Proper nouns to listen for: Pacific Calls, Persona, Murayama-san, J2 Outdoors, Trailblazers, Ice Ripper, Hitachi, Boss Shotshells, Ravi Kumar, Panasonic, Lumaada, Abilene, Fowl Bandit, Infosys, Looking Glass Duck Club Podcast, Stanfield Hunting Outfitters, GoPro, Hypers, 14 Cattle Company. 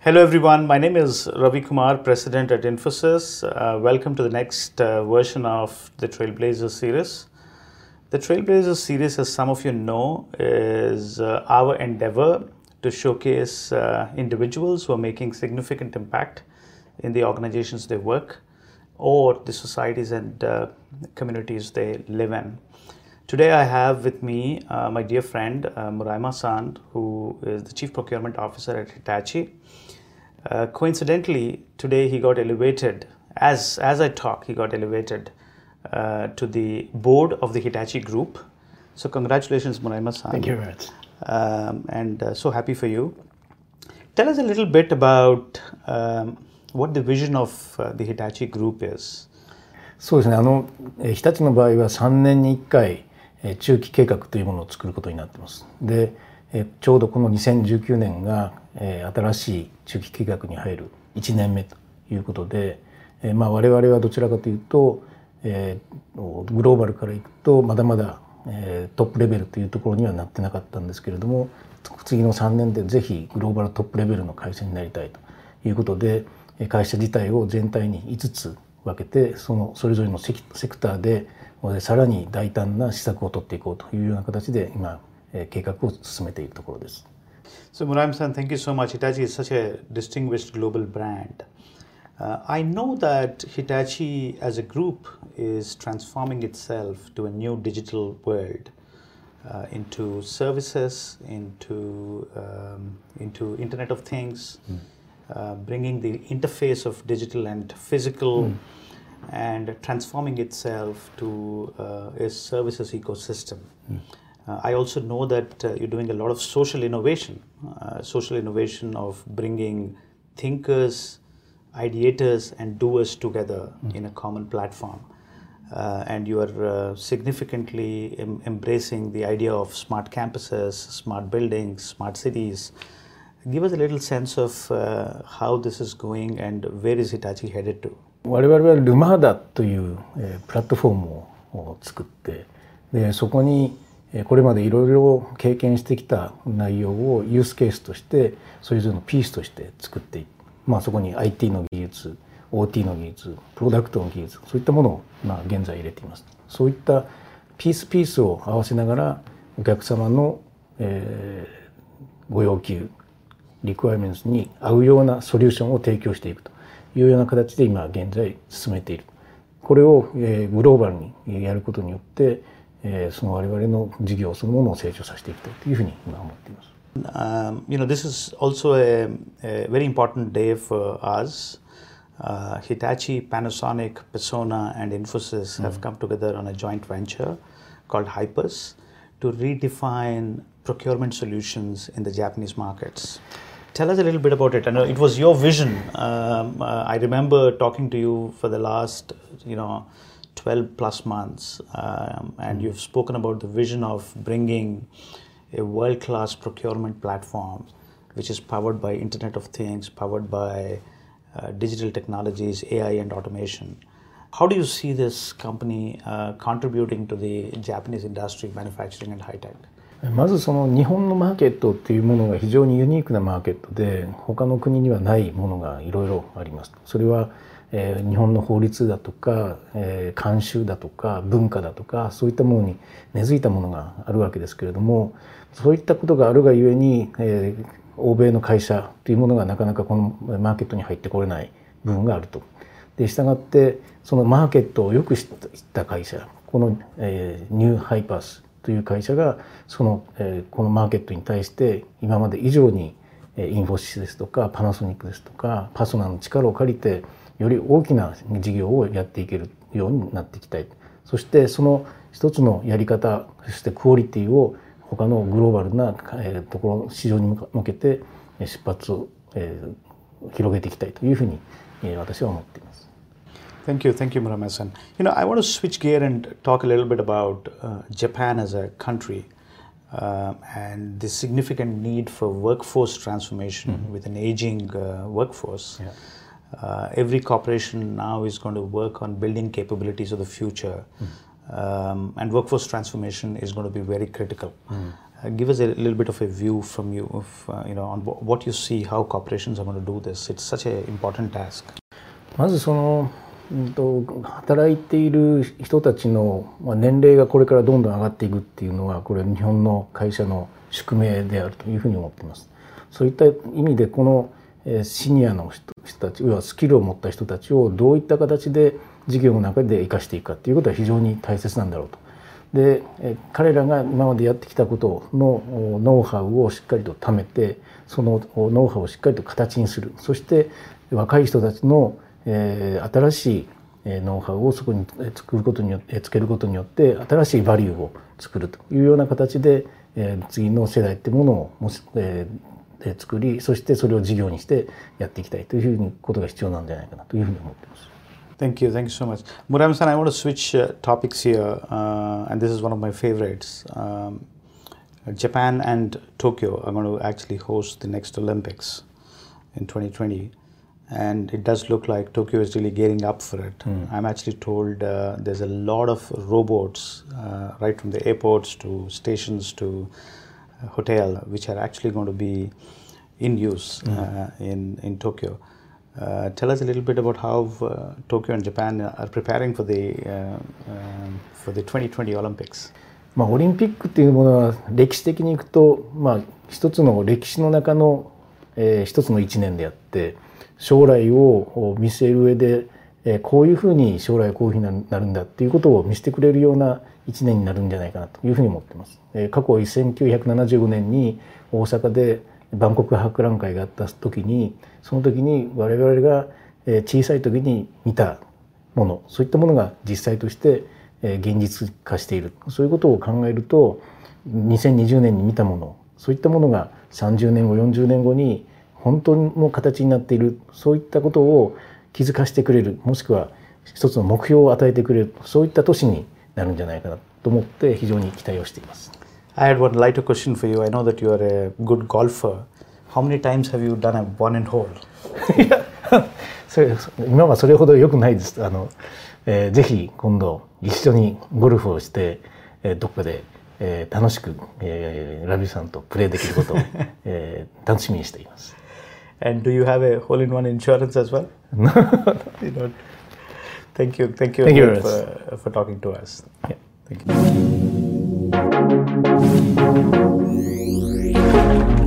Hello everyone, my name is Ravi Kumar, President at Infosys. Welcome to the next version of the Trailblazers series. The Trailblazers series, as some of you know, is our endeavor to showcase individuals who are making significant impact in the organizations they work or the societies and communities they live in. Today I have with me my dear friend Murayama-san, who is the Chief Procurement Officer at Hitachi. Coincidentally, today he got elevated, as I talk, he got elevated to the board of the Hitachi Group. So congratulations, Murayama-san. Thank you very much. So happy for you. Tell us a little bit about what the vision of the Hitachi Group is. そうですね。日立の場合は3年に1回中期計画というものを作ることになってます。で、ちょうどこの2019年が新しい中期計画に入る1年目ということで、まあ我々はどちらかというと、グローバルからいくとまだまだトップレベルというところにはなってなかったんですけれども、次の3年でぜひグローバルトップレベルの会社になりたいということで、会社自体を全体に5つ分けて、それぞれのセクターでさらに大胆な施策を取っていこうというような形で今計画を進めているところです。So Murayama-san, thank you so much. Hitachi is such a distinguished global brand. I know that Hitachi as a group is transforming itself to a new digital world, into services, into Internet of Things. Bringing the interface of digital and physical and transforming itself to a services ecosystem. I also know that you're doing a lot of social innovation of bringing thinkers, ideators and doers together in a common platform. And you are significantly embracing the idea of smart campuses, smart buildings, smart cities. Give us a little sense of how this is going and where is Hitachi headed to? 我々はルマーダというプラットフォームを作って、でそこにこれまでいろいろ経験してきた内容をユースケースとしてそれぞれのピースとして作っていく。まあそこに IT の技術、OT の技術、プロダクトの技術、そういったものをまあ現在入れています。そういったピースを合わせながらお客様の、ご要求リクワイメントに合うようなソリューションを提供していくというような形で今現在進めている。これをグローバルにやることによって、その我々の事業そのものを成長させていきたいというふうに今思っています。You know, this is also a very important day for us. Hitachi, Panasonic, Persona, and Infosys have come together on a joint venture called Hypers to redefine procurement solutions in the Japanese markets. Tell us a little bit about it. I know it was your vision. I remember talking to you for the last, 12 plus months, and you've spoken about the vision of bringing a world-class procurement platform, which is powered by Internet of Things, powered by digital technologies, AI and automation. How do you see this company contributing to the Japanese industry, manufacturing and high-tech? まずその日本のマーケットっていうものが非常にユニークなマーケットで他の国にはないものがいろいろあります。それは日本の法律だとか慣習だとか文化だとかそういったものに根付いたものがあるわけですけれどもそういったことがあるがゆえに欧米の会社というものがなかなかこのマーケットに入ってこれない部分があると。でしたがってそのマーケットをよく知った会社このニューハイパースという会社がこのマーケットに対して今まで以上にInfosysですとかPanasonicですとかPersonaの力を借りてより大きな事業をやっていけるようになっていきたい。そしてその一つのやり方そしてクオリティを他のグローバルなところの市場に向けて出発を広げていきたいというふうに私は思っています。Thank you, Murayama-san. You know, I want to switch gear and talk a little bit about Japan as a country and the significant need for workforce transformation with an aging workforce. Yeah. every corporation now is going to work on building capabilities of the future. And workforce transformation is going to be very critical. Give us a little bit of a view from you of, on what you see, how corporations are going to do this. It's such an important task. まずその働いている人たちの年齢がこれからどんどん上がっていくっていうのはこれ日本の会社の宿命であるというふうに思っています。そういった意味でこのシニアの人たち、要はスキルを持った人たちをどういった形で事業の中で生かしていくかということは非常に大切なんだろうと。で、彼らが今までやってきたことのノウハウをしっかりと貯めて、そのノウハウをしっかりと形にする。そして若い人たちの新しいノウハウをそこにつけることによって新しいバリューを作るというような形で次の世代ってものを作り、そしてそれを事業にしてやっていきたいというふうにことが必要なんじゃないかなというふうに思っています。Thank you so much. Murayama-san, I want to switch topics here, and this is one of my favorites. Japan and Tokyo are going to actually host the next Olympics in 2020. And it does look like Tokyo is really gearing up for it. I'm actually told there's a lot of robots, right from the airports to stations to hotel, which are actually going to be in use in Tokyo. Tell us a little bit about how Tokyo and Japan are preparing for the 2020 Olympics. まあオリンピックというものは歴史的にいくとまあ一つの歴史の中の一つの一年であって将来を見据える上でこういうふうに将来はこういうふうになるんだっていうことを見せてくれるような一年になるんじゃないかなというふうに思っています。過去1975年に大阪で万国博覧会があった時にその時に我々が小さい時に見たものそういったものが実際として現実化しているそういうことを考えると2020年に見たものそういったものが30年後40年後に本当の形になっているそういったことを気づかせてくれるもしくは一つの目標を与えてくれるそういった年になるんじゃないかなと思って非常に期待をしています。I had one lighter question for you. I know that you are a good golfer. How many times have you done a one and hole? 今はそれほど良くないです。ぜひ今度一緒にゴルフをして、どこかで、楽しく、ラビさんとプレーできることを、楽しみにしています。And do you have a hole-in-one insurance as well? No. Thank you for talking to us. Yeah. Thank you. Thank you.